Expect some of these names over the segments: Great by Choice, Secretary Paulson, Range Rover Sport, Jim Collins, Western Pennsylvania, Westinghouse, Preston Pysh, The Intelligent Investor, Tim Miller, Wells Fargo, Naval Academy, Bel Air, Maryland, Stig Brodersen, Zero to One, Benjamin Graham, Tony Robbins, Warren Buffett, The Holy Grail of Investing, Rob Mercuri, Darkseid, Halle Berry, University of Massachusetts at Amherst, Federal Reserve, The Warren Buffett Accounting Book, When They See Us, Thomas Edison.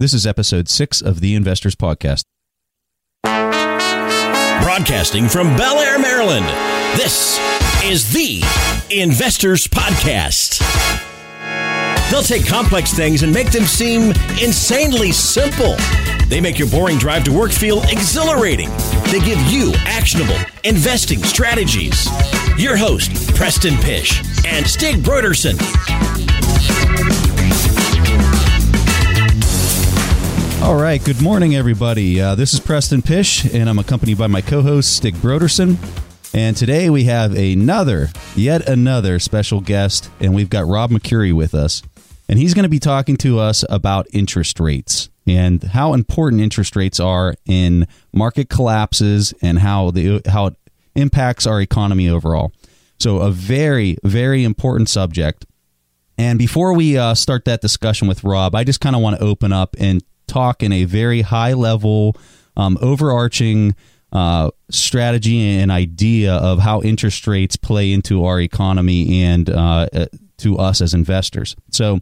This is episode 6 of The Investors Podcast. Broadcasting from Bel Air, Maryland, this is The Investors Podcast. They'll take complex things and make them seem insanely simple. They make your boring drive to work feel exhilarating. They give you actionable investing strategies. Your host, Preston Pysh and Stig Brodersen. All right, good morning, everybody. This is Preston Pysh, and I'm accompanied by my co-host, Stig Brodersen. And today we have yet another special guest, and we've got Rob Mercuri with us. And he's going to be talking to us about interest rates and how important interest rates are in market collapses and how it impacts our economy overall. So a very, very important subject. And before we start that discussion with Rob, I just kind of want to open up and talk in a very high level, overarching strategy and idea of how interest rates play into our economy and to us as investors. So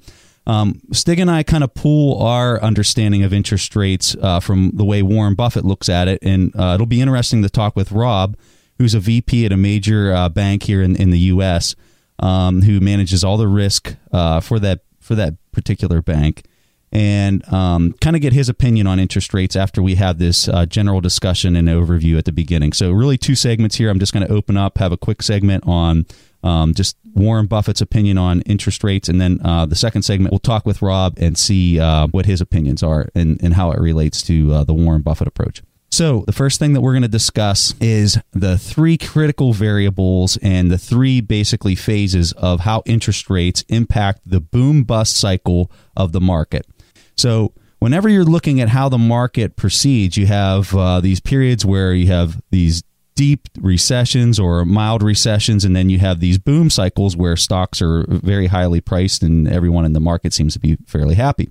Stig and I kind of pool our understanding of interest rates from the way Warren Buffett looks at it. And it'll be interesting to talk with Rob, who's a VP at a major bank here in the U.S., who manages all the risk for that particular bank. And kind of get his opinion on interest rates after we have this general discussion and overview at the beginning. So really two segments here. I'm just going to open up, have a quick segment on just Warren Buffett's opinion on interest rates. And then the second segment, we'll talk with Rob and see what his opinions are and how it relates to the Warren Buffett approach. So the first thing that we're going to discuss is the three critical variables and the three basically phases of how interest rates impact the boom-bust cycle of the market. So whenever you're looking at how the market proceeds, you have these periods where you have these deep recessions or mild recessions, and then you have these boom cycles where stocks are very highly priced and everyone in the market seems to be fairly happy.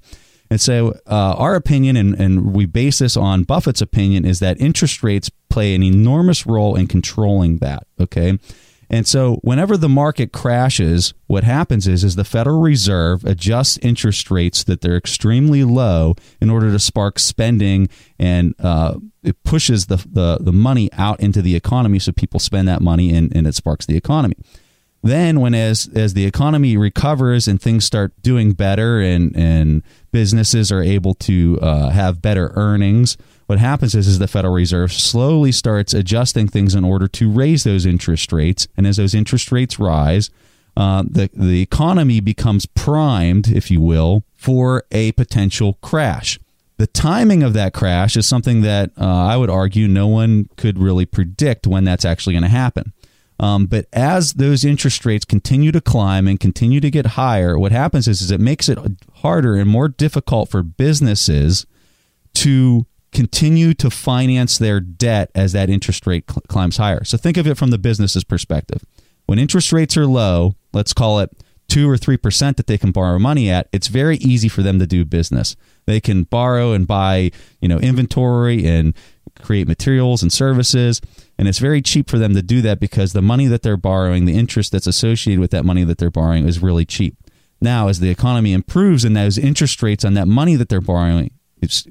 And so our opinion, and we base this on Buffett's opinion, is that interest rates play an enormous role in controlling that, okay? And so whenever the market crashes, what happens is the Federal Reserve adjusts interest rates that they're extremely low in order to spark spending, and it pushes the money out into the economy so people spend that money and it sparks the economy. Then when as the economy recovers and things start doing better and businesses are able to have better earnings, what happens is the Federal Reserve slowly starts adjusting things in order to raise those interest rates. And as those interest rates rise, the economy becomes primed, if you will, for a potential crash. The timing of that crash is something that I would argue no one could really predict when that's actually going to happen. But as those interest rates continue to climb and continue to get higher, what happens is it makes it harder and more difficult for businesses to continue to finance their debt as that interest rate climbs higher. So think of it from the business's perspective. When interest rates are low, let's call it 2 or 3% that they can borrow money at, it's very easy for them to do business. They can borrow and buy, inventory and create materials and services. And it's very cheap for them to do that because the money that they're borrowing, the interest that's associated with that money that they're borrowing is really cheap. Now, as the economy improves and those interest rates on that money that they're borrowing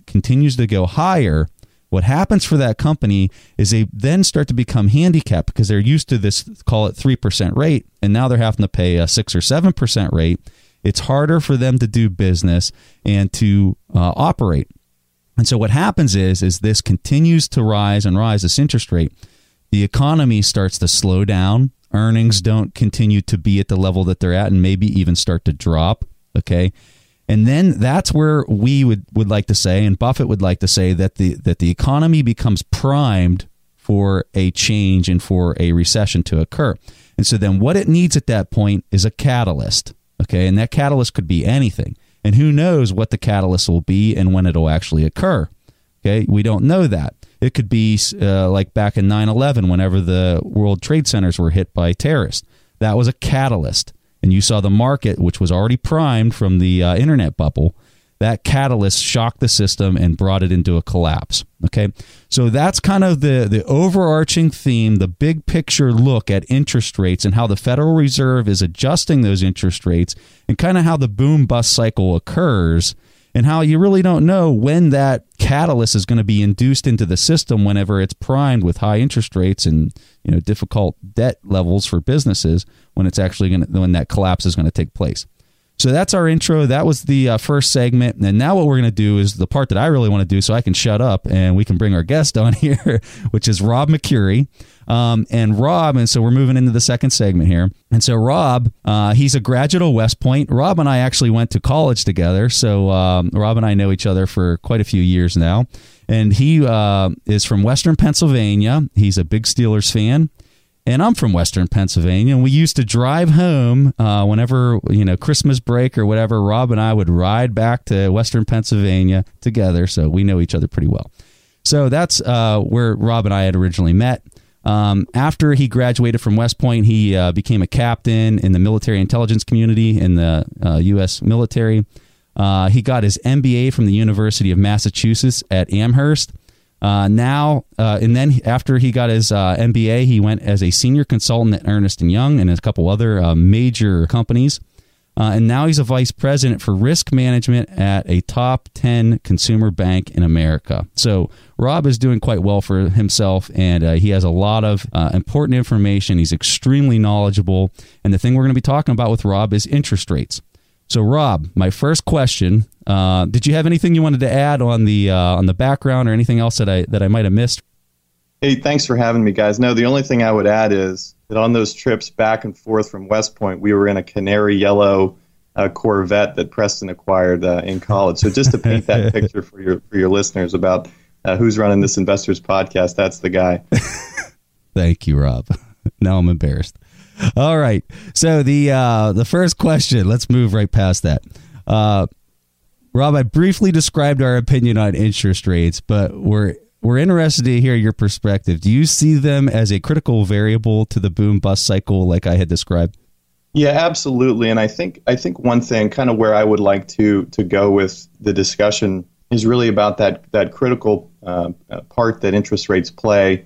continues to go higher, what happens for that company is they then start to become handicapped because they're used to this, call it 3% rate, and now they're having to pay a 6 or 7% rate. It's harder for them to do business and to operate. And so what happens is this continues to rise and rise, this interest rate. The economy starts to slow down. Earnings don't continue to be at the level that they're at and maybe even start to drop. Okay. And then that's where we would like to say, and Buffett would like to say, that the economy becomes primed for a change and for a recession to occur. And so then what it needs at that point is a catalyst. Okay. And that catalyst could be anything. And who knows what the catalyst will be and when it'll actually occur. Okay. We don't know that. It could be like back in 9/11, whenever the World Trade Centers were hit by terrorists. That was a catalyst. And you saw the market, which was already primed from the internet bubble, that catalyst shocked the system and brought it into a collapse. Okay. So that's kind of the overarching theme, the big picture look at interest rates and how the Federal Reserve is adjusting those interest rates and kind of how the boom bust cycle occurs and how you really don't know when that catalyst is going to be induced into the system whenever it's primed with high interest rates and, you know, difficult debt levels for businesses, when it's actually going to, when that collapse is going to take place. So that's our intro. That was the first segment. And now what we're going to do is the part that I really want to do, so I can shut up and we can bring our guest on here, which is Rob Mercuri. And so we're moving into the second segment here. And so Rob, he's a graduate of West Point. Rob and I actually went to college together. So Rob and I know each other for quite a few years now. And he is from Western Pennsylvania. He's a big Steelers fan. And I'm from Western Pennsylvania, and we used to drive home whenever, you know, Christmas break or whatever. Rob and I would ride back to Western Pennsylvania together, so we know each other pretty well. So that's where Rob and I had originally met. After he graduated from West Point, he became a captain in the military intelligence community in the U.S. military. He got his MBA from the University of Massachusetts at Amherst. And then after he got his MBA, he went as a senior consultant at Ernst & Young and a couple other major companies. And now he's a vice president for risk management at a top 10 consumer bank in America. So Rob is doing quite well for himself, and he has a lot of important information. He's extremely knowledgeable. And the thing we're going to be talking about with Rob is interest rates. So, Rob, my first question, did you have anything you wanted to add on the background or anything else that I might have missed? Hey, thanks for having me, guys. No, the only thing I would add is that on those trips back and forth from West Point, we were in a canary yellow Corvette that Preston acquired in college. So just to paint that picture for your listeners about who's running this Investors Podcast, that's the guy. Thank you, Rob. Now I'm embarrassed. All right. So the first question, let's move right past that. Rob, I briefly described our opinion on interest rates, but we're interested to hear your perspective. Do you see them as a critical variable to the boom bust cycle like I had described? Yeah, absolutely. And I think one thing kind of where I would like to go with the discussion is really about that critical part that interest rates play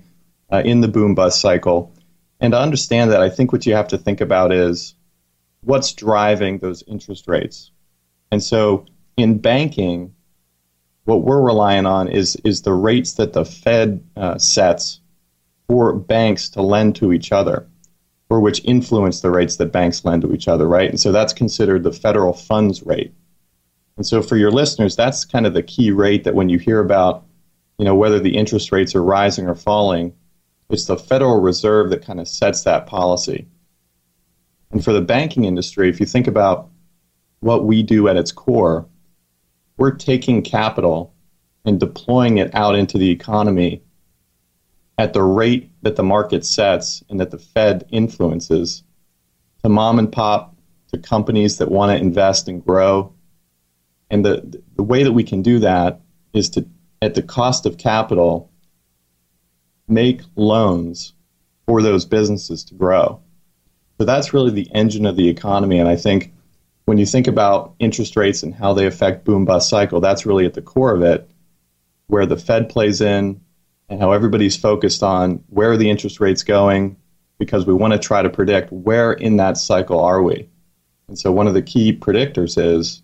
in the boom bust cycle. And to understand that, I think what you have to think about is what's driving those interest rates. And so in banking, what we're relying on is the rates that the Fed sets for banks to lend to each other, or which influence the rates that banks lend to each other, right? And so that's considered the federal funds rate. And so for your listeners, that's kind of the key rate that when you hear about, you know, whether the interest rates are rising or falling, it's the Federal Reserve that kind of sets that policy. And for the banking industry, if you think about what we do at its core, we're taking capital and deploying it out into the economy at the rate that the market sets and that the Fed influences, to mom and pop, to companies that want to invest and grow. And the way that we can do that is to, at the cost of capital, make loans for those businesses to grow. So that's really the engine of the economy. And I think when you think about interest rates and how they affect boom bust cycle, that's really at the core of it, where the Fed plays in and how everybody's focused on where are the interest rates going, because we want to try to predict where in that cycle are we. And so one of the key predictors is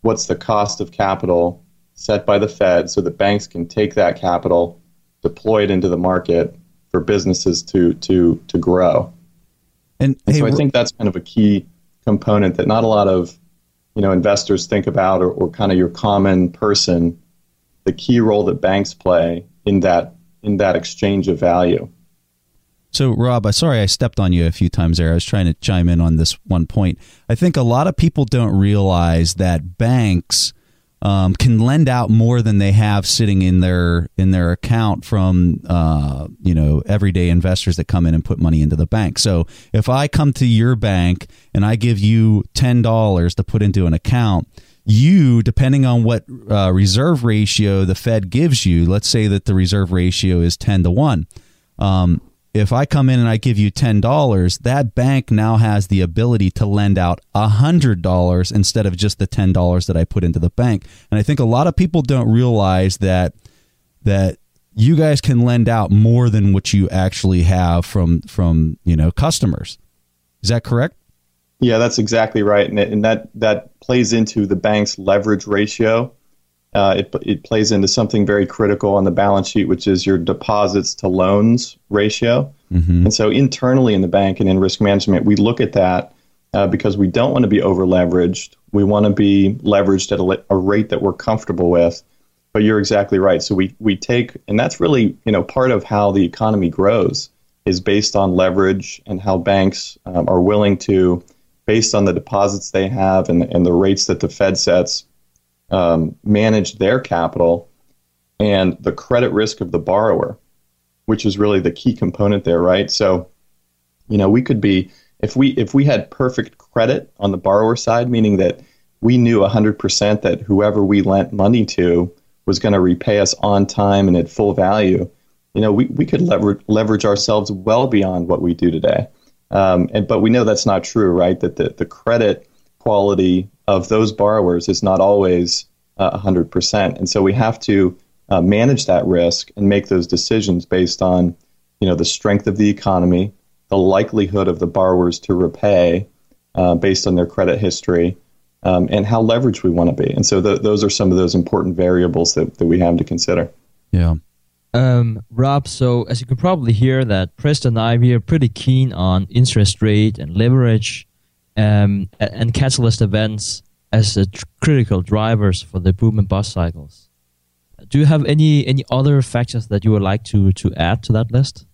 what's the cost of capital set by the Fed so that banks can take that capital, deployed into the market for businesses to grow. And so I think that's kind of a key component that not a lot of, you know, investors think about, or kind of your common person, the key role that banks play in that exchange of value. So, Rob, I stepped on you a few times there. I was trying to chime in on this one point. I think a lot of people don't realize that banks can lend out more than they have sitting in their account from everyday investors that come in and put money into the bank. So if I come to your bank and I give you $10 to put into an account, you, depending on what reserve ratio the Fed gives you, let's say that the reserve ratio is 10 to 1. If I come in and I give you $10, that bank now has the ability to lend out $100 instead of just the $10 that I put into the bank. And I think a lot of people don't realize that you guys can lend out more than what you actually have from customers. Is that correct? Yeah, that's exactly right. And that plays into the bank's leverage ratio. It plays into something very critical on the balance sheet, which is your deposits to loans ratio. Mm-hmm. And so internally in the bank and in risk management, we look at that because we don't want to be over-leveraged. We want to be leveraged at a rate that we're comfortable with. But you're exactly right. So we take, and that's really, part of how the economy grows is based on leverage and how banks are willing to, based on the deposits they have and the rates that the Fed sets, manage their capital and the credit risk of the borrower, which is really the key component there, right? So, we could be, if we had perfect credit on the borrower side, meaning that we knew 100% that whoever we lent money to was going to repay us on time and at full value, we could leverage ourselves well beyond what we do today. But we know that's not true, right? That the credit quality of those borrowers is not always 100%. And so we have to manage that risk and make those decisions based on, the strength of the economy, the likelihood of the borrowers to repay based on their credit history, and how leveraged we want to be. And so those are some of those important variables that we have to consider. Yeah. Rob, so as you can probably hear that Preston and I, we are pretty keen on interest rate and leverage and catalyst events as the critical drivers for the boom and bust cycles. Do you have any other factors that you would like to add to that list?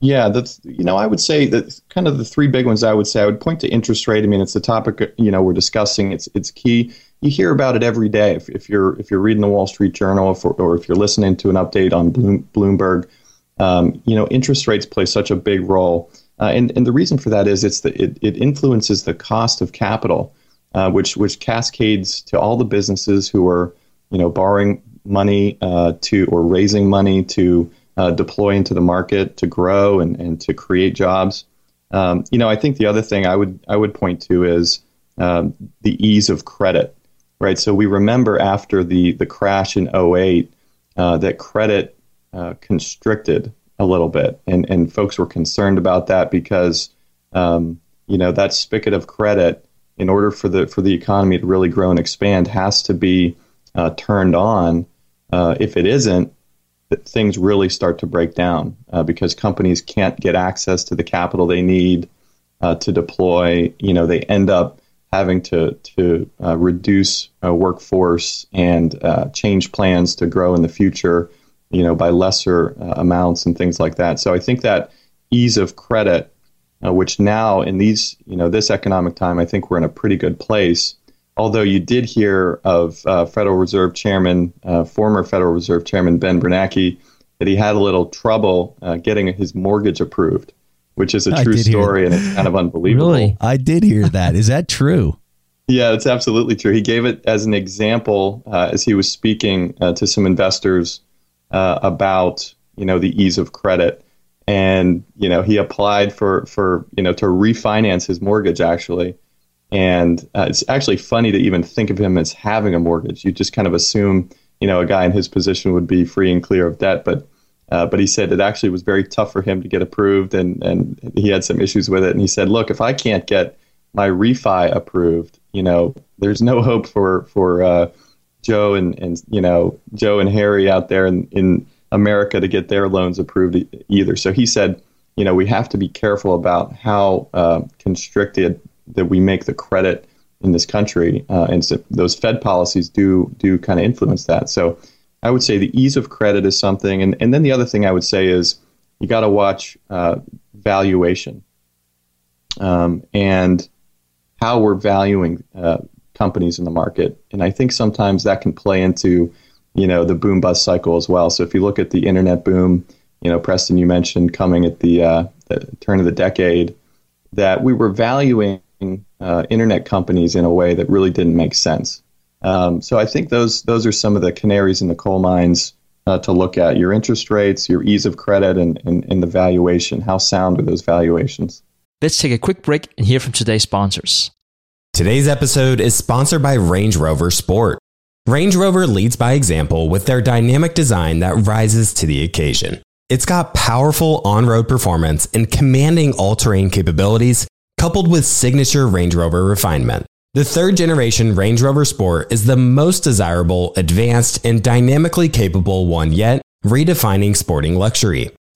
Yeah, that's I would say that kind of the three big ones. I would say I would point to interest rate. I mean, it's a topic we're discussing. It's key. You hear about it every day. If you're reading the Wall Street Journal or if you're listening to an update on Bloomberg, interest rates play such a big role. And the reason for that is it influences the cost of capital, which cascades to all the businesses who are borrowing money to or raising money to deploy into the market to grow and to create jobs. I think the other thing I would point to is the ease of credit, right? So we remember after the crash in 2008 that credit constricted a little bit, and folks were concerned about that because that spigot of credit, in order for the economy to really grow and expand, has to be turned on. If it isn't, things really start to break down because companies can't get access to the capital they need to deploy. They end up having to reduce workforce and change plans to grow in the future, by lesser amounts and things like that. So I think that ease of credit, which now in these, this economic time, I think we're in a pretty good place. Although you did hear of former Federal Reserve Chairman Ben Bernanke, that he had a little trouble getting his mortgage approved, which is a true story, and it's kind of unbelievable. Really? I did hear that. Is that true? Yeah, it's absolutely true. He gave it as an example as he was speaking to some investors about the ease of credit, and he applied for to refinance his mortgage actually. And it's actually funny to even think of him as having a mortgage. You just kind of assume, a guy in his position would be free and clear of debt. But he said it actually was very tough for him to get approved, and he had some issues with it. And he said, look, if I can't get my refi approved, there's no hope for Joe and Joe and Harry out there in America to get their loans approved either. So he said, we have to be careful about how constricted that we make the credit in this country, and so those Fed policies do kind of influence that. So I would say the ease of credit is something, and then the other thing I would say is you got to watch valuation and how we're valuing companies in the market, and I think sometimes that can play into the boom bust cycle as well. So if you look at the internet boom, Preston, you mentioned coming at the turn of the decade, that we were valuing internet companies in a way that really didn't make sense. So I think those are some of the canaries in the coal mines to look at: your interest rates, your ease of credit, and the valuation. How sound are those valuations? Let's take a quick break and hear from today's sponsors. Today's episode is sponsored by Range Rover Sport. Range Rover leads by example with their dynamic design that rises to the occasion. It's got powerful on-road performance and commanding all-terrain capabilities coupled with signature Range Rover refinement. The third-generation Range Rover Sport is the most desirable, advanced, and dynamically capable one yet, redefining sporting luxury.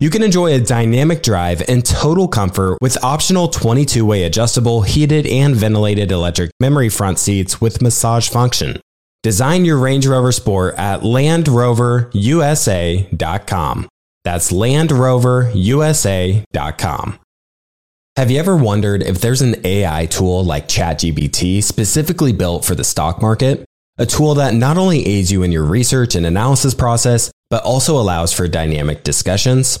You can enjoy a dynamic drive and total comfort with optional 22-way adjustable heated and ventilated electric memory front seats with massage function. Design your Range Rover Sport at LandRoverUSA.com. That's LandRoverUSA.com. Have you ever wondered if there's an AI tool like ChatGPT specifically built for the stock market? A tool that not only aids you in your research and analysis process, but also allows for dynamic discussions?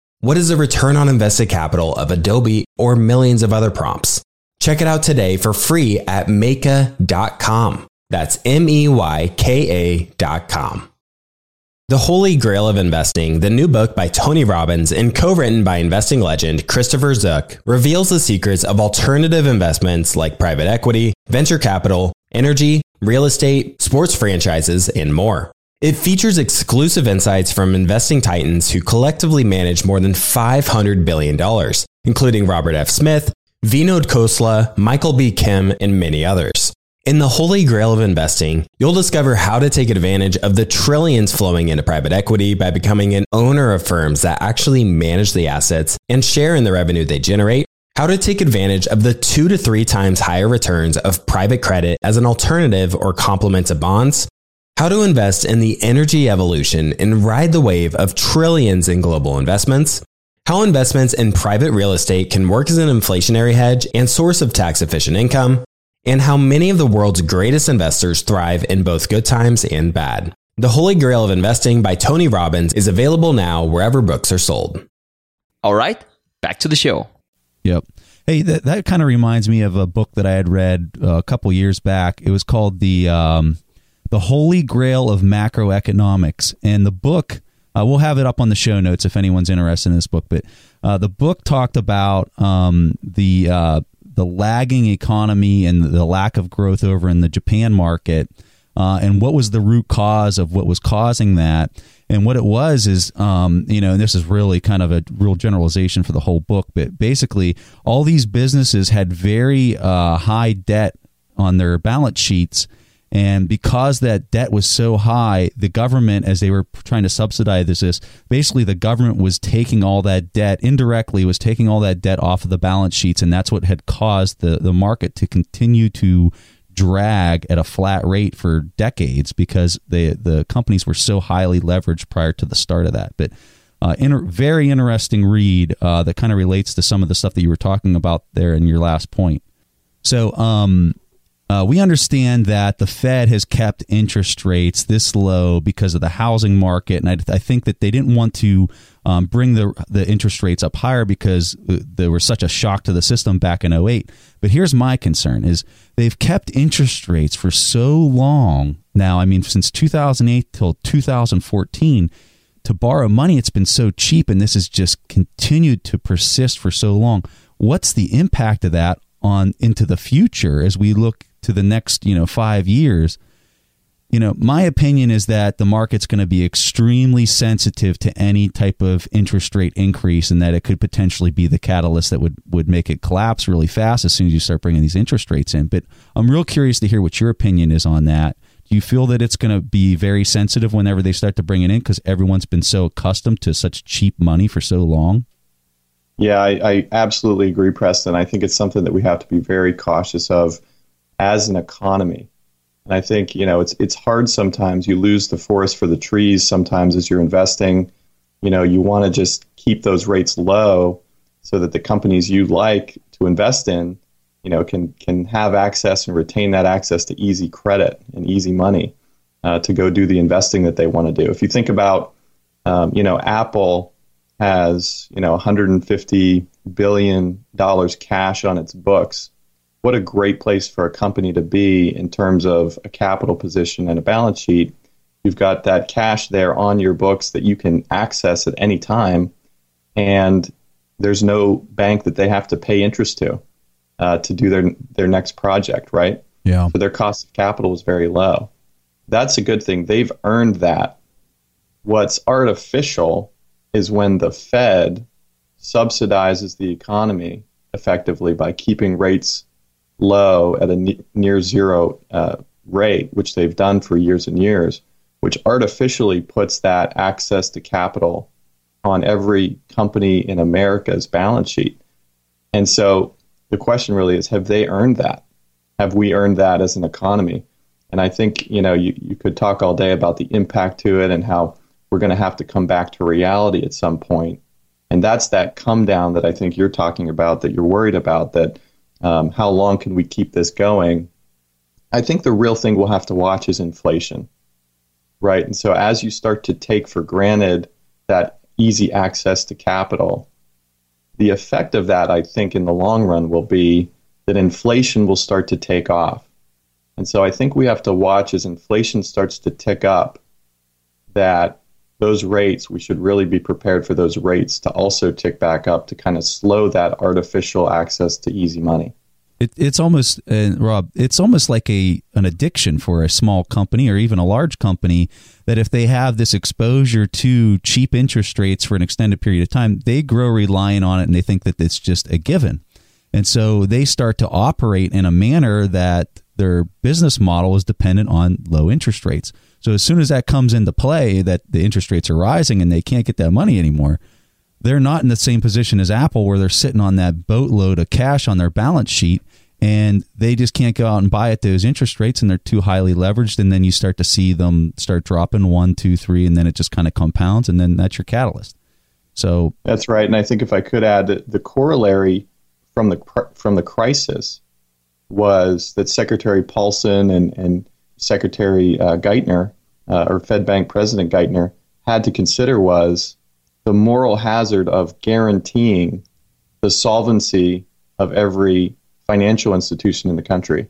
What is the return on invested capital of Adobe, or millions of other prompts? Check it out today for free at Meka.com. That's MEYKA.com. The Holy Grail of Investing, the new book by Tony Robbins and co-written by investing legend Christopher Zuck, reveals the secrets of alternative investments like private equity, venture capital, energy, real estate, sports franchises, and more. It features exclusive insights from investing titans who collectively manage more than $500 billion, including Robert F. Smith, Vinod Khosla, Michael B. Kim, and many others. In The Holy Grail of Investing, you'll discover how to take advantage of the trillions flowing into private equity by becoming an owner of firms that actually manage the assets and share in the revenue they generate, how to take advantage of the 2 to 3 times higher returns of private credit as an alternative or complement to bonds, how to invest in the energy evolution and ride the wave of trillions in global investments, how investments in private real estate can work as an inflationary hedge and source of tax-efficient income, and how many of the world's greatest investors thrive in both good times and bad. The Holy Grail of Investing by Tony Robbins is available now wherever books are sold. All right, back to the show. Yep. Hey, that kind of reminds me of a book that I had read a couple years back. It was called The Holy Grail of Macroeconomics. And the book, we'll have it up on the show notes if anyone's interested in this book, but the book talked about the lagging economy and the lack of growth over in the Japan market, and what was the root cause of what was causing that. And what it was is, and this is really kind of a real generalization for the whole book, but basically all these businesses had very high debt on their balance sheets. And because that debt was so high, the government, as they were trying to subsidize this, basically the government was taking all that debt, indirectly was taking all that debt off of the balance sheets. And that's what had caused the market to continue to drag at a flat rate for decades, because the companies were so highly leveraged prior to the start of that. But very interesting read that kind of relates to some of the stuff that you were talking about there in your last point. So, we understand that the Fed has kept interest rates this low because of the housing market. And I think that they didn't want to bring the interest rates up higher because there was such a shock to the system back in 2008. But here's my concern is they've kept interest rates for so long now. I mean, since 2008 till 2014, to borrow money, it's been so cheap. And this has just continued to persist for so long. What's the impact of that on into the future as we look to the next, 5 years? My opinion is that the market's going to be extremely sensitive to any type of interest rate increase, and that it could potentially be the catalyst that would make it collapse really fast as soon as you start bringing these interest rates in. But I'm real curious to hear what your opinion is on that. Do you feel that it's going to be very sensitive whenever they start to bring it in because everyone's been so accustomed to such cheap money for so long? Yeah, I absolutely agree, Preston. I think it's something that we have to be very cautious of as an economy. And I think, you know, it's hard sometimes. You lose the forest for the trees sometimes as you're investing. You know, you want to just keep those rates low so that the companies you like to invest in, you know, can have access and retain that access to easy credit and easy money to go do the investing that they want to do. If you think about, you know, Apple has, you know, $150 billion cash on its books. What a great place for a company to be in terms of a capital position and a balance sheet. You've got that cash there on your books that you can access at any time, and there's no bank that they have to pay interest to do their next project, right? Yeah. So their cost of capital is very low. That's a good thing. They've earned that. What's artificial is when the Fed subsidizes the economy effectively by keeping rates low at a near zero rate, which they've done for years and years, which artificially puts that access to capital on every company in America's balance sheet. And so the question really is, have they earned that? Have we earned that as an economy? And I think, you know, you could talk all day about the impact to it and how we're going to have to come back to reality at some point. And that's that come down that I think you're talking about, that you're worried about, that how long can we keep this going? I think the real thing we'll have to watch is inflation, right? And so as you start to take for granted that easy access to capital, the effect of that, I think, in the long run will be that inflation will start to take off. And so I think we have to watch as inflation starts to tick up, that those rates, we should really be prepared for those rates to also tick back up to kind of slow that artificial access to easy money. It's almost, Rob, it's almost like an addiction for a small company or even a large company, that if they have this exposure to cheap interest rates for an extended period of time, they grow reliant on it and they think that it's just a given. And so they start to operate in a manner that their business model is dependent on low interest rates. So as soon as that comes into play, that the interest rates are rising and they can't get that money anymore, they're not in the same position as Apple, where they're sitting on that boatload of cash on their balance sheet, and they just can't go out and buy at those interest rates, and they're too highly leveraged. And then you start to see them start dropping 1, 2, 3, and then it just kind of compounds, and then that's your catalyst. So that's right. And I think if I could add, the corollary from the crisis was that Secretary Paulson and Secretary Geithner, or Fed Bank President Geithner, had to consider was the moral hazard of guaranteeing the solvency of every financial institution in the country,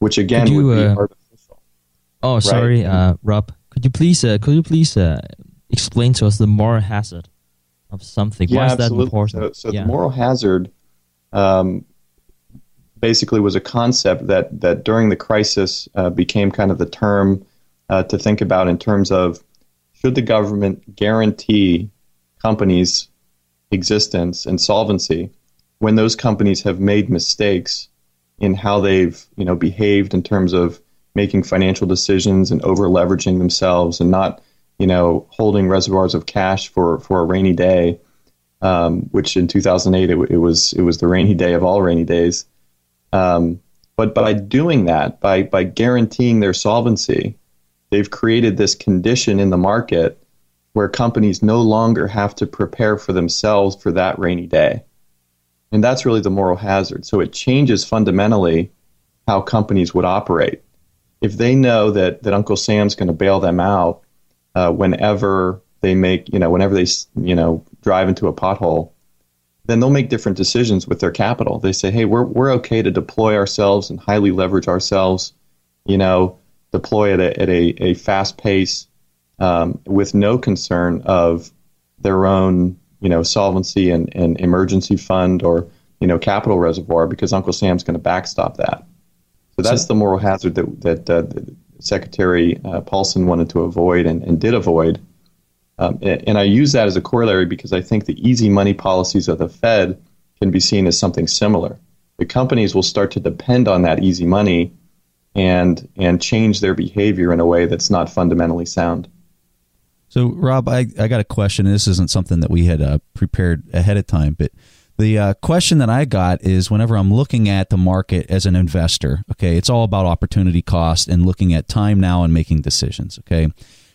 which again would be artificial. Oh, right? Sorry, Rob. Could you please explain to us the moral hazard of something? Yeah, why is that important? So the moral hazard basically was a concept that during the crisis became kind of the term to think about in terms of, should the government guarantee companies' existence and solvency when those companies have made mistakes in how they've, you know, behaved in terms of making financial decisions and over leveraging themselves and not, you know, holding reservoirs of cash for a rainy day, which in 2008 it was the rainy day of all rainy days. But by doing that, by guaranteeing their solvency, they've created this condition in the market where companies no longer have to prepare for themselves for that rainy day. And that's really the moral hazard. So it changes fundamentally how companies would operate. If they know that Uncle Sam's going to bail them out whenever they drive into a pothole, then they'll make different decisions with their capital. They say, hey, we're okay to deploy ourselves and highly leverage ourselves, you know, deploy at a fast pace, with no concern of their own, you know, solvency and emergency fund or, you know, capital reservoir, because Uncle Sam's going to backstop that. So that's the moral hazard that Secretary Paulson wanted to avoid and did avoid. And I use that as a corollary because I think the easy money policies of the Fed can be seen as something similar. The companies will start to depend on that easy money and change their behavior in a way that's not fundamentally sound. So, Rob, I got a question. This isn't something that we had prepared ahead of time, but The question that I got is whenever I'm looking at the market as an investor, okay, it's all about opportunity cost and looking at time now and making decisions, okay?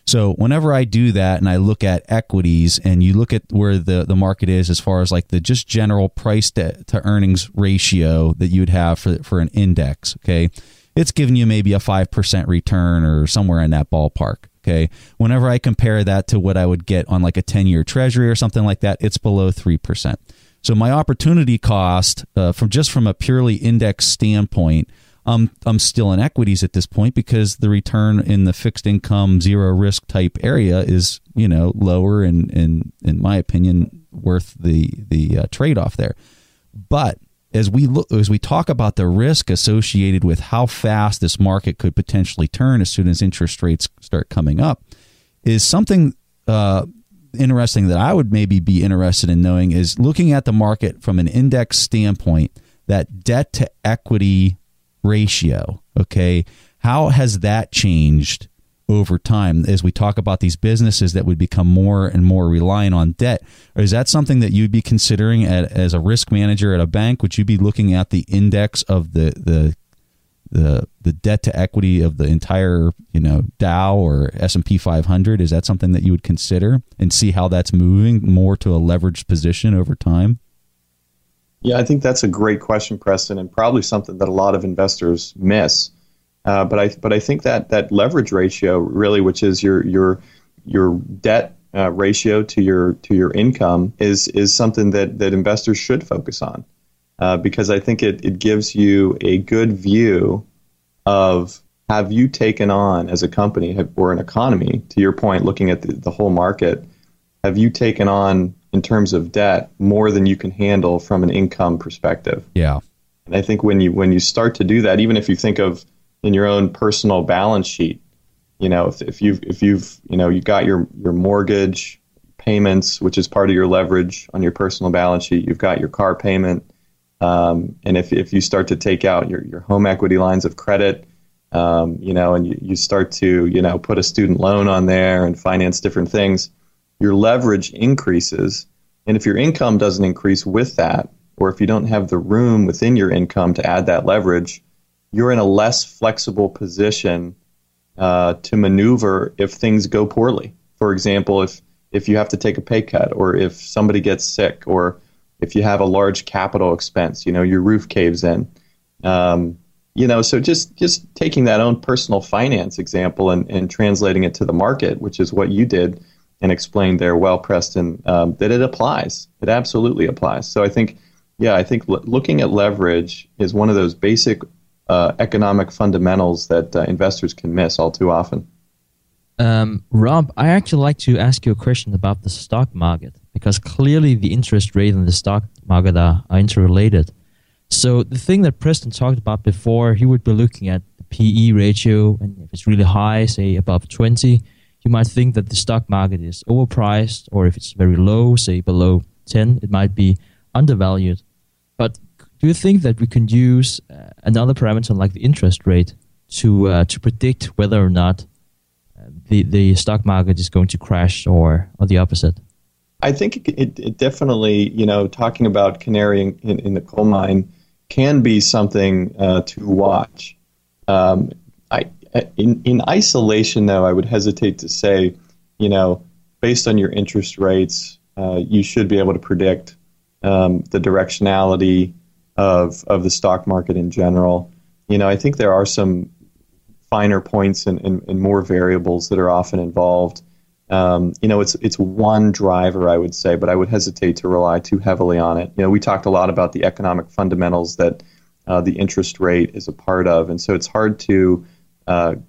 So whenever I do that and I look at equities and you look at where the market is as far as like the just general price to earnings ratio that you would have for an index, okay, it's giving you maybe a 5% return or somewhere in that ballpark, okay? Whenever I compare that to what I would get on like a 10-year treasury or something like that, it's below 3%. So my opportunity cost from a purely index standpoint, I'm still in equities at this point because the return in the fixed income, zero risk type area is, you know, lower and in my opinion, worth the trade-off there. But as we talk about the risk associated with how fast this market could potentially turn as soon as interest rates start coming up is something interesting that I would maybe be interested in knowing is looking at the market from an index standpoint, that debt to equity ratio, okay, how has that changed over time as we talk about these businesses that would become more and more reliant on debt? Or is that something that you'd be considering as a risk manager at a bank? Would you be looking at the index of the debt to equity of the entire, you know, Dow or S&P 500? Is that something that you would consider and see how that's moving more to a leveraged position over time? Yeah, I think that's a great question, Preston, and probably something that a lot of investors miss. But I think that leverage ratio really, which is your debt ratio to your income, is something that investors should focus on. Because I think it gives you a good view of have you taken on as a company or an economy, to your point, looking at the whole market, have you taken on in terms of debt more than you can handle from an income perspective? Yeah. And I think when you start to do that, even if you think of in your own personal balance sheet, you know, if you've you know, you got your mortgage payments, which is part of your leverage on your personal balance sheet, you've got your car payment. And if you start to take out your home equity lines of credit, you know, and you start to, you know, put a student loan on there and finance different things, your leverage increases. And if your income doesn't increase with that, or if you don't have the room within your income to add that leverage, you're in a less flexible position to maneuver if things go poorly. For example, if you have to take a pay cut, or if somebody gets sick, or if you have a large capital expense, you know, your roof caves in, you know, so just taking that own personal finance example and translating it to the market, which is what you did and explained there well, Preston, that it applies. It absolutely applies. So I think looking at leverage is one of those basic economic fundamentals that investors can miss all too often. Rob, I actually like to ask you a question about the stock market, because clearly the interest rate and the stock market are interrelated. So the thing that Preston talked about before, he would be looking at the PE ratio, and if it's really high, say above 20, you might think that the stock market is overpriced, or if it's very low, say below 10, it might be undervalued. But do you think that we can use another parameter like the interest rate to predict whether or not the stock market is going to crash or the opposite? I think it definitely, you know, talking about canary in the coal mine can be something to watch. In isolation, though, I would hesitate to say, you know, based on your interest rates, you should be able to predict the directionality of the stock market in general. You know, I think there are some finer points and more variables that are often involved. You know, it's one driver, I would say, but I would hesitate to rely too heavily on it. You know, we talked a lot about the economic fundamentals that the interest rate is a part of, and so it's hard to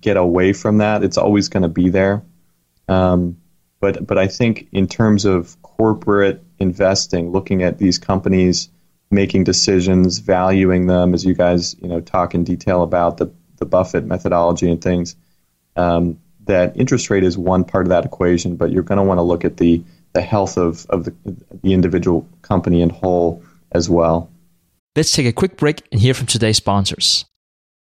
get away from that. It's always going to be there. But I think in terms of corporate investing, looking at these companies, making decisions, valuing them, as you guys, you know, talk in detail about the Buffett methodology and things, that interest rate is one part of that equation, but you're going to want to look at the health of the individual company in whole as well. Let's take a quick break and hear from today's sponsors.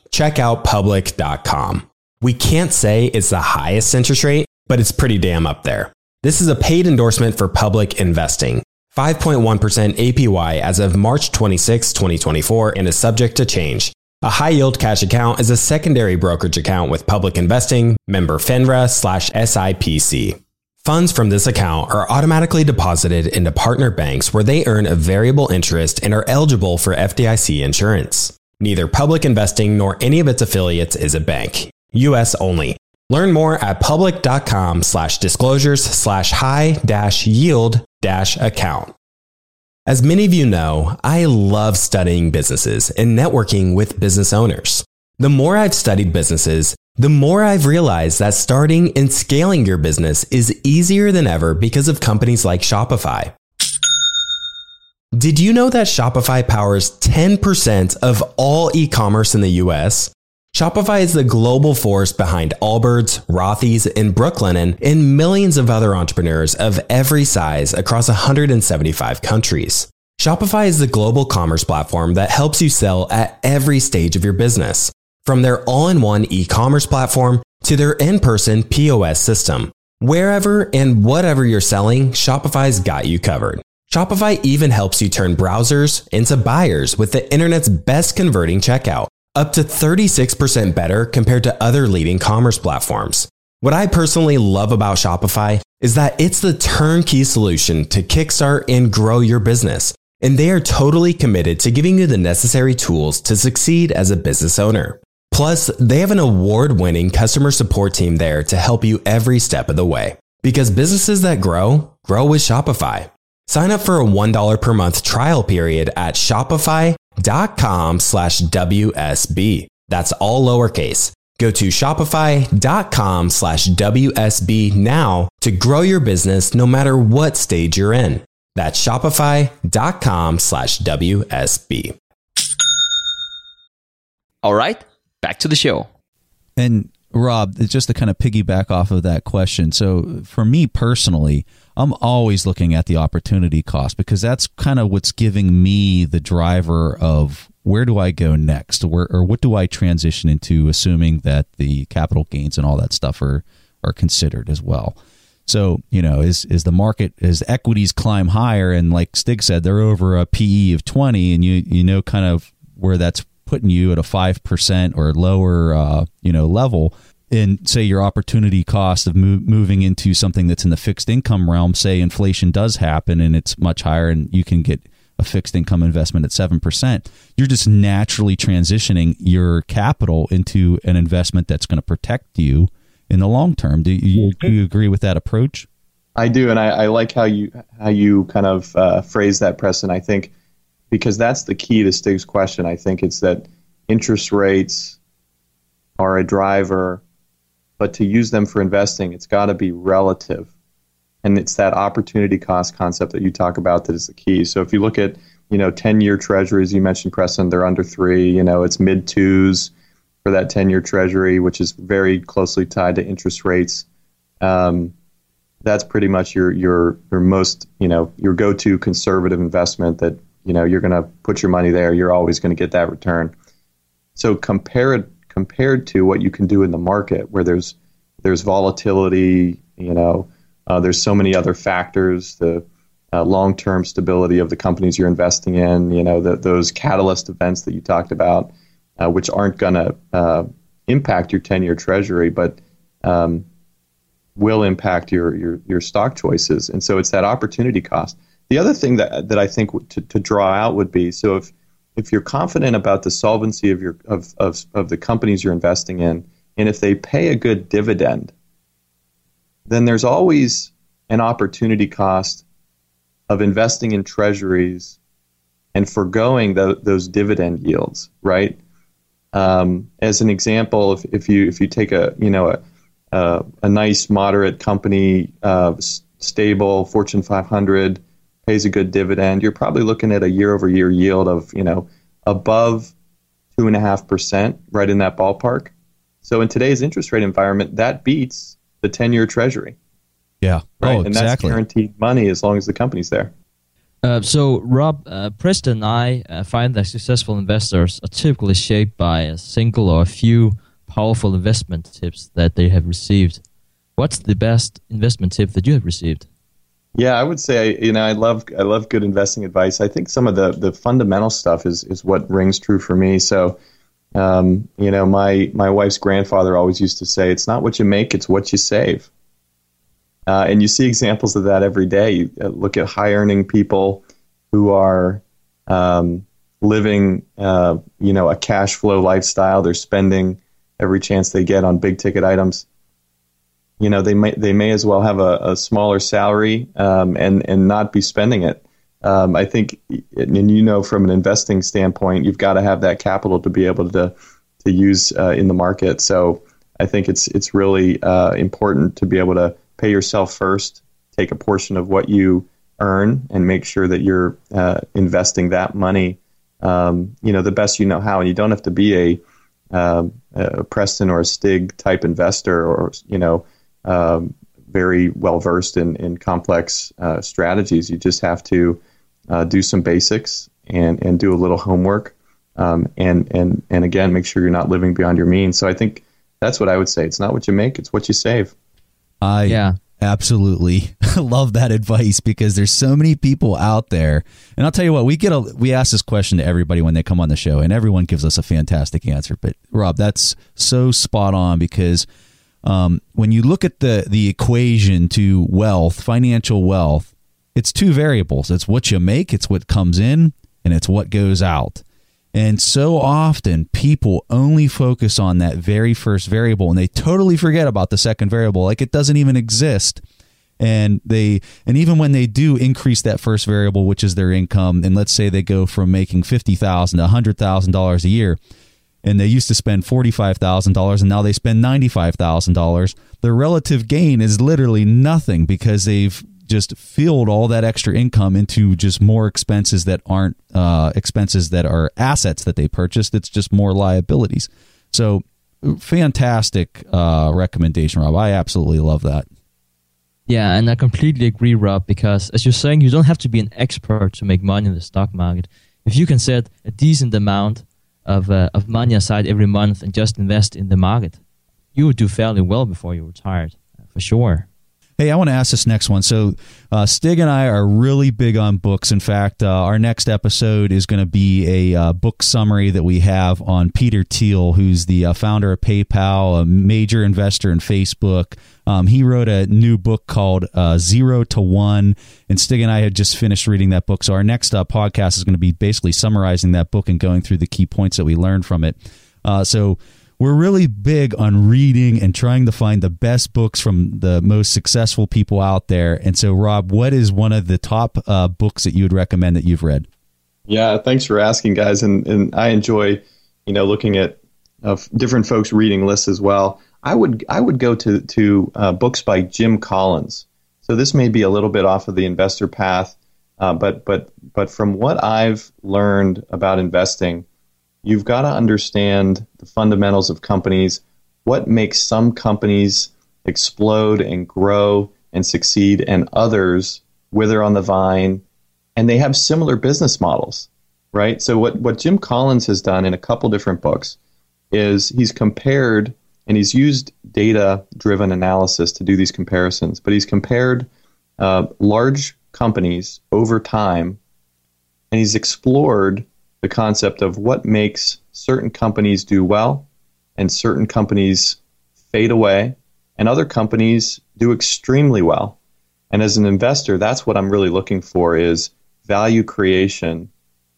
check out public.com. We can't say it's the highest interest rate, but it's pretty damn up there. This is a paid endorsement for Public Investing. 5.1% APY as of March 26, 2024, and is subject to change. A high-yield cash account is a secondary brokerage account with Public Investing, member FINRA/SIPC. Funds from this account are automatically deposited into partner banks where they earn a variable interest and are eligible for FDIC insurance. Neither Public Investing nor any of its affiliates is a bank. U.S. only. Learn more at public.com/disclosures/high-yield-account. As many of you know, I love studying businesses and networking with business owners. The more I've studied businesses, the more I've realized that starting and scaling your business is easier than ever because of companies like Shopify. Did you know that Shopify powers 10% of all e-commerce in the US? Shopify is the global force behind Allbirds, Rothy's, and Brooklinen, and millions of other entrepreneurs of every size across 175 countries. Shopify is the global commerce platform that helps you sell at every stage of your business, from their all-in-one e-commerce platform to their in-person POS system. Wherever and whatever you're selling, Shopify's got you covered. Shopify even helps you turn browsers into buyers with the internet's best converting checkout, up to 36% better compared to other leading commerce platforms. What I personally love about Shopify is that it's the turnkey solution to kickstart and grow your business, and they are totally committed to giving you the necessary tools to succeed as a business owner. Plus, they have an award-winning customer support team there to help you every step of the way. Because businesses that grow, grow with Shopify. Sign up for a $1 per month trial period at Shopify.com/WSB. That's all lowercase. Go to Shopify.com/WSB now to grow your business no matter what stage you're in. That's Shopify.com/WSB. All right, back to the show. And Rob, just to kind of piggyback off of that question. So for me personally, I'm always looking at the opportunity cost because that's kind of what's giving me the driver of where do I go next, or what do I transition into, assuming that the capital gains and all that stuff are considered as well. So, you know, is the market, as equities climb higher, and like Stig said, they're over a PE of 20, and you know kind of where that's putting you at a 5% or lower, level. And say your opportunity cost of moving into something that's in the fixed income realm, say inflation does happen and it's much higher and you can get a fixed income investment at 7%, you're just naturally transitioning your capital into an investment that's going to protect you in the long term. Do you agree with that approach? I do. And I like how you kind of phrase that, Preston. I think because that's the key to Stig's question. I think it's that interest rates are a driver, but to use them for investing, it's got to be relative. And it's that opportunity cost concept that you talk about that is the key. So if you look at, 10-year treasuries, you mentioned, Preston, they're under 3, it's mid-2s for that 10-year treasury, which is very closely tied to interest rates. That's pretty much your most, your go-to conservative investment that, you're going to put your money there. You're always going to get that return. So compared to what you can do in the market, where there's volatility, there's so many other factors, the long-term stability of the companies you're investing in, those catalyst events that you talked about, which aren't going to impact your 10-year treasury, but will impact your stock choices. And so it's that opportunity cost. The other thing that I think to draw out would be, so if you're confident about the solvency of the companies you're investing in, and if they pay a good dividend, then there's always an opportunity cost of investing in treasuries and foregoing those dividend yields, right? As an example, if you take a nice moderate company, stable Fortune 500, pays a good dividend, you're probably looking at a year-over-year yield of above 2.5%, right in that ballpark. So in today's interest rate environment, that beats the 10-year treasury. Yeah, right. Oh, exactly. And that's guaranteed money as long as the company's there. So, Rob, Preston and I find that successful investors are typically shaped by a single or a few powerful investment tips that they have received. What's the best investment tip that you have received? Yeah, I would say I love good investing advice. I think some of the fundamental stuff is what rings true for me. So, my wife's grandfather always used to say, "It's not what you make, it's what you save." And you see examples of that every day. You look at high-earning people who are living, a cash flow lifestyle. They're spending every chance they get on big-ticket items. They may as well have a smaller salary and not be spending it. I think, and from an investing standpoint, you've got to have that capital to be able to use in the market. So I think it's really important to be able to pay yourself first, take a portion of what you earn, and make sure that you're investing that money, the best you know how. And you don't have to be a Preston or a Stig type investor, or very well versed in complex strategies. You just have to do some basics and do a little homework, and again, make sure you're not living beyond your means. So I think that's what I would say. It's not what you make; it's what you save. Absolutely love that advice, because there's so many people out there. And I'll tell you what, we ask this question to everybody when they come on the show, and everyone gives us a fantastic answer. But Rob, that's so spot on, because when you look at the equation to wealth, financial wealth, it's two variables. It's what you make, it's what comes in, and it's what goes out. And so often people only focus on that very first variable, and they totally forget about the second variable, like it doesn't even exist. And even when they do increase that first variable, which is their income, and let's say they go from making $50,000 to $100,000 a year, and they used to spend $45,000 and now they spend $95,000, their relative gain is literally nothing, because they've just filled all that extra income into just more expenses that aren't expenses that are assets that they purchased. It's just more liabilities. So fantastic recommendation, Rob. I absolutely love that. Yeah, and I completely agree, Rob, because as you're saying, you don't have to be an expert to make money in the stock market. If you can set a decent amount of money aside every month and just invest in the market, you would do fairly well before you're retired, for sure. Hey, I want to ask this next one. So Stig and I are really big on books. In fact, our next episode is going to be a book summary that we have on Peter Thiel, who's the founder of PayPal, a major investor in Facebook. He wrote a new book called Zero to One, and Stig and I had just finished reading that book. So our next podcast is going to be basically summarizing that book and going through the key points that we learned from it. We're really big on reading and trying to find the best books from the most successful people out there. And so, Rob, what is one of the top books that you would recommend that you've read? Yeah, thanks for asking, guys. And I enjoy, looking at different folks' reading lists as well. I would go to books by Jim Collins. So this may be a little bit off of the investor path, but from what I've learned about investing, you've got to understand the fundamentals of companies, what makes some companies explode and grow and succeed and others wither on the vine, and they have similar business models, right? So what Jim Collins has done in a couple different books is he's compared, and he's used data-driven analysis to do these comparisons, but he's compared large companies over time, and he's explored the concept of what makes certain companies do well and certain companies fade away and other companies do extremely well. And as an investor, that's what I'm really looking for, is value creation.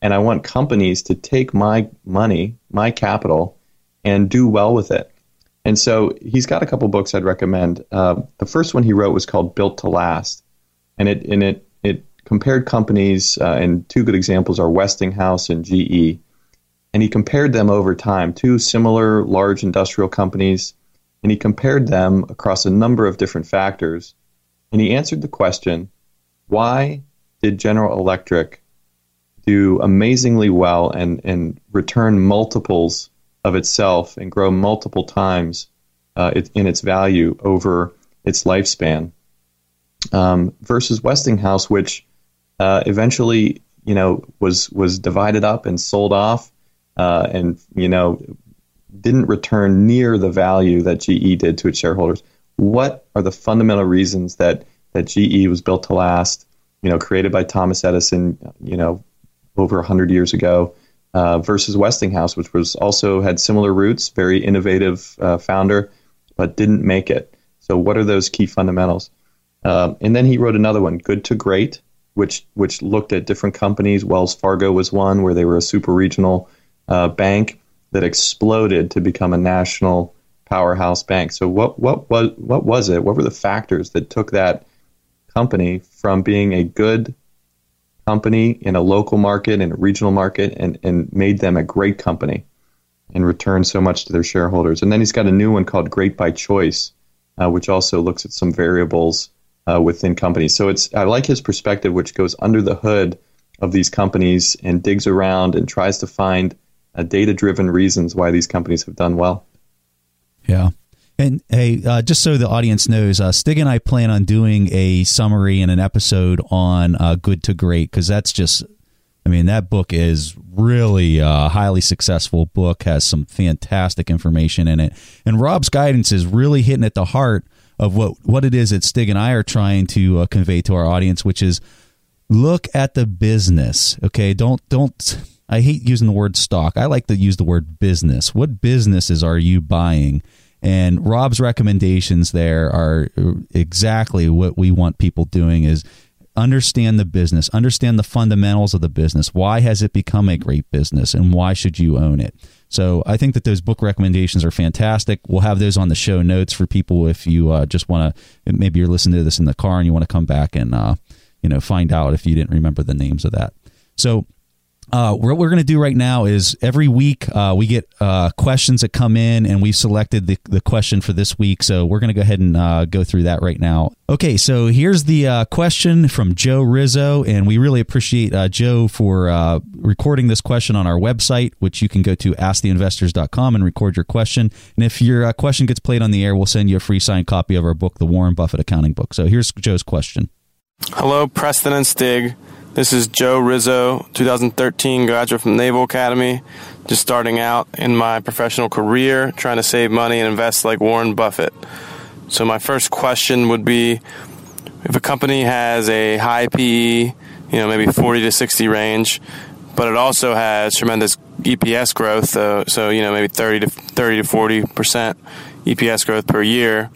And I want companies to take my money, my capital, and do well with it. And so he's got a couple books I'd recommend. The first one he wrote was called Built to Last. And it compared companies, and two good examples are Westinghouse and GE. And he compared them over time, two similar large industrial companies. And he compared them across a number of different factors. And he answered the question, why did General Electric do amazingly well and return multiples of itself and grow multiple times in its value over its lifespan versus Westinghouse, which eventually, was divided up and sold off and didn't return near the value that GE did to its shareholders. What are the fundamental reasons that GE was built to last, created by Thomas Edison, over 100 years ago, versus Westinghouse, which was also had similar roots, very innovative founder, but didn't make it. So what are those key fundamentals? And then he wrote another one, Good to Great, which looked at different companies. Wells Fargo was one where they were a super regional bank that exploded to become a national powerhouse bank. So what was it? What were the factors that took that company from being a good company in a local market, in a regional market, and made them a great company and returned so much to their shareholders? And then he's got a new one called Great by Choice, which also looks at some variables within companies. So I like his perspective, which goes under the hood of these companies and digs around and tries to find data-driven reasons why these companies have done well. Yeah. And hey, just so the audience knows, Stig and I plan on doing a summary and an episode on Good to Great, because that book is really a highly successful book, has some fantastic information in it. And Rob's guidance is really hitting at the heart of what it is that Stig and I are trying to convey to our audience, which is look at the business. Okay, don't. I hate using the word stock. I like to use the word business. What businesses are you buying? And Rob's recommendations there are exactly what we want people doing, is understand the business, understand the fundamentals of the business. Why has it become a great business, and why should you own it? So I think that those book recommendations are fantastic. We'll have those on the show notes for people if you just want to, maybe you're listening to this in the car and you want to come back and find out if you didn't remember the names of that. So what we're going to do right now is every week we get questions that come in, and we've selected the question for this week. So we're going to go ahead and go through that right now. Okay, so here's the question from Joe Rizzo, and we really appreciate Joe for recording this question on our website, which you can go to askthinvestors.com and record your question. And if your question gets played on the air, we'll send you a free signed copy of our book, The Warren Buffett Accounting Book. So here's Joe's question. Hello, Preston and Stig. This is Joe Rizzo, 2013 graduate from Naval Academy, just starting out in my professional career, trying to save money and invest like Warren Buffett. So my first question would be, if a company has a high PE, maybe 40 to 60 range, but it also has tremendous EPS growth, maybe 30 to 40% EPS growth per year,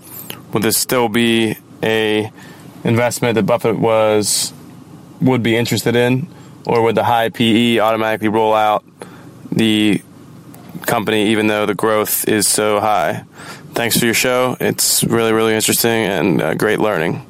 would this still be a investment that Buffett would be interested in, or would the high PE automatically roll out the company even though the growth is so high? Thanks for your show. It's really, really interesting and great learning.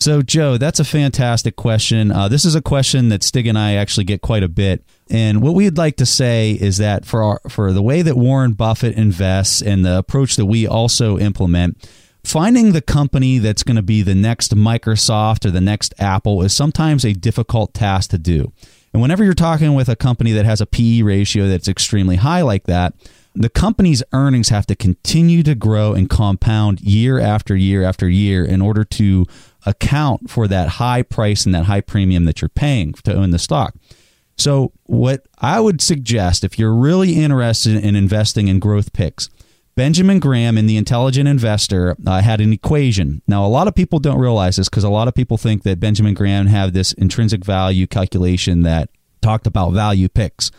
So, Joe, that's a fantastic question. This is a question that Stig and I actually get quite a bit. And what we'd like to say is that for the way that Warren Buffett invests and the approach that we also implement, finding the company that's going to be the next Microsoft or the next Apple is sometimes a difficult task to do. And whenever you're talking with a company that has a PE ratio that's extremely high like that, the company's earnings have to continue to grow and compound year after year after year in order to account for that high price and that high premium that you're paying to own the stock. So what I would suggest, if you're really interested in investing in growth picks, Benjamin Graham in The Intelligent Investor had an equation. Now, a lot of people don't realize this because a lot of people think that Benjamin Graham had this intrinsic value calculation that talked about value picks.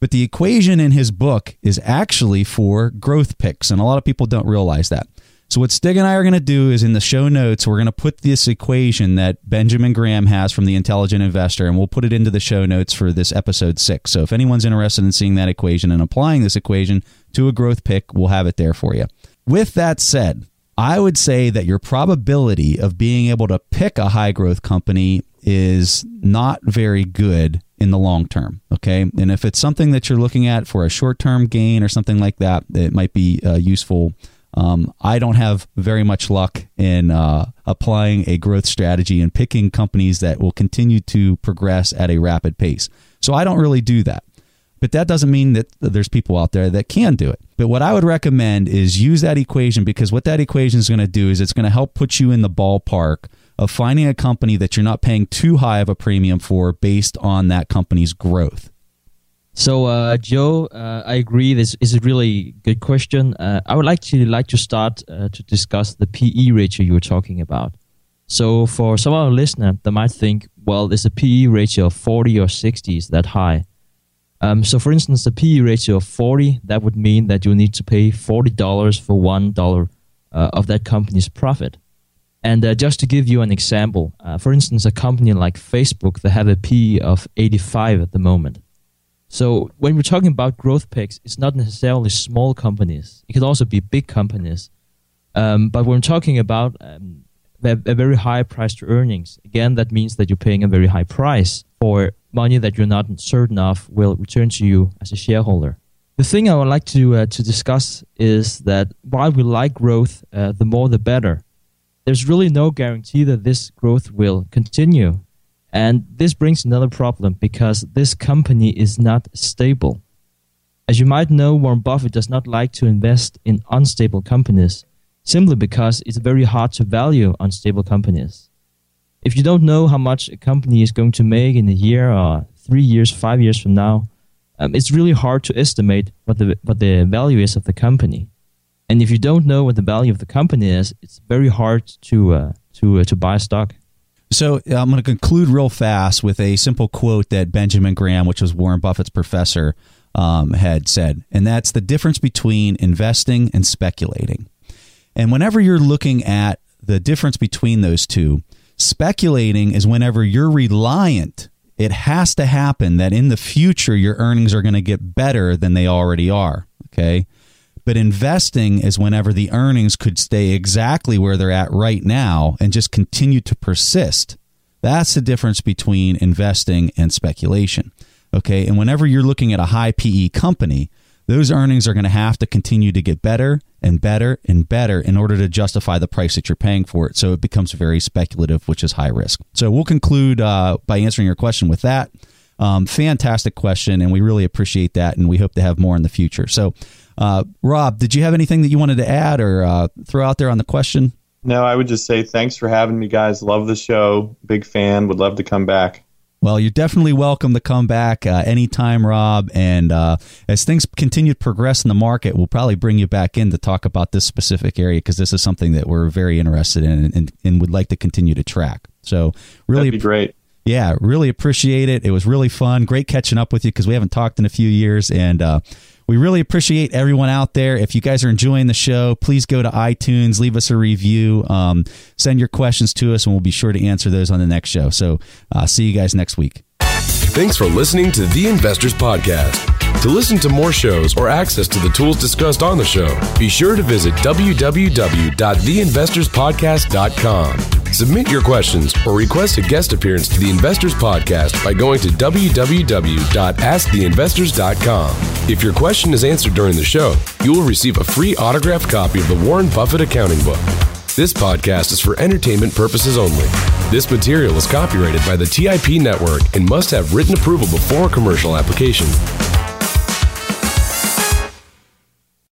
But the equation in his book is actually for growth picks, and a lot of people don't realize that. So what Stig and I are going to do is in the show notes, we're going to put this equation that Benjamin Graham has from The Intelligent Investor, and we'll put it into the show notes for this episode 6. So if anyone's interested in seeing that equation and applying this equation to a growth pick, we'll have it there for you. With that said, I would say that your probability of being able to pick a high growth company is not very good in the long term. Okay. And if it's something that you're looking at for a short term gain or something like that, it might be useful. I don't have very much luck in applying a growth strategy and picking companies that will continue to progress at a rapid pace. So I don't really do that. But that doesn't mean that there's people out there that can do it. But what I would recommend is use that equation, because what that equation is going to do is it's going to help put you in the ballpark of finding a company that you're not paying too high of a premium for based on that company's growth. So, Joe, I agree. This is a really good question. I would like to start to discuss the PE ratio you were talking about. So, for some of our listeners, they might think, well, is a PE ratio of 40 or 60 is that high? So, for instance, a PE ratio of 40, that would mean that you need to pay $40 for $1 of that company's profit. And just to give you an example, for instance, a company like Facebook, they have a PE of 85 at the moment. So when we're talking about growth picks, it's not necessarily small companies. It could also be big companies. But when we're talking about a very high price to earnings, again, that means that you're paying a very high price for money that you're not certain of will return to you as a shareholder. The thing I would like to discuss is that while we like growth, the more the better, there's really no guarantee that this growth will continue. And this brings another problem because this company is not stable. As you might know, Warren Buffett does not like to invest in unstable companies simply because it's very hard to value unstable companies. If you don't know how much a company is going to make in a year or 3 years, 5 years from now, it's really hard to estimate what the value is of the company. And if you don't know what the value of the company is, it's very hard to buy stock. So I'm going to conclude real fast with a simple quote that Benjamin Graham, which was Warren Buffett's professor, had said, and that's the difference between investing and speculating. And whenever you're looking at the difference between those two, speculating is whenever you're reliant. It has to happen that in the future, your earnings are going to get better than they already are. Okay. But investing is whenever the earnings could stay exactly where they're at right now and just continue to persist. That's the difference between investing and speculation. Okay. And whenever you're looking at a high PE company, those earnings are going to have to continue to get better and better and better in order to justify the price that you're paying for it. So it becomes very speculative, which is high risk. So we'll conclude by answering your question with that. Fantastic question. And we really appreciate that. And we hope to have more in the future. So Rob, did you have anything that you wanted to add or throw out there on the question? No, I would just say thanks for having me, guys. Love the show. Big fan. Would love to come back. Well, you're definitely welcome to come back anytime, Rob. And as things continue to progress in the market, we'll probably bring you back in to talk about this specific area because this is something that we're very interested in and would like to continue to track. So really that'd be great. Yeah, really appreciate it. It was really fun. Great catching up with you because we haven't talked in a few years. And we really appreciate everyone out there. If you guys are enjoying the show, please go to iTunes, leave us a review, send your questions to us, and we'll be sure to answer those on the next show. So see you guys next week. Thanks for listening to The Investors Podcast. To listen to more shows or access to the tools discussed on the show, be sure to visit www.theinvestorspodcast.com. Submit your questions or request a guest appearance to The Investors Podcast by going to www.askttheinvestors.com. If your question is answered during the show, you will receive a free autographed copy of The Warren Buffett Accounting Book. This podcast is for entertainment purposes only. This material is copyrighted by the TIP Network and must have written approval before commercial application.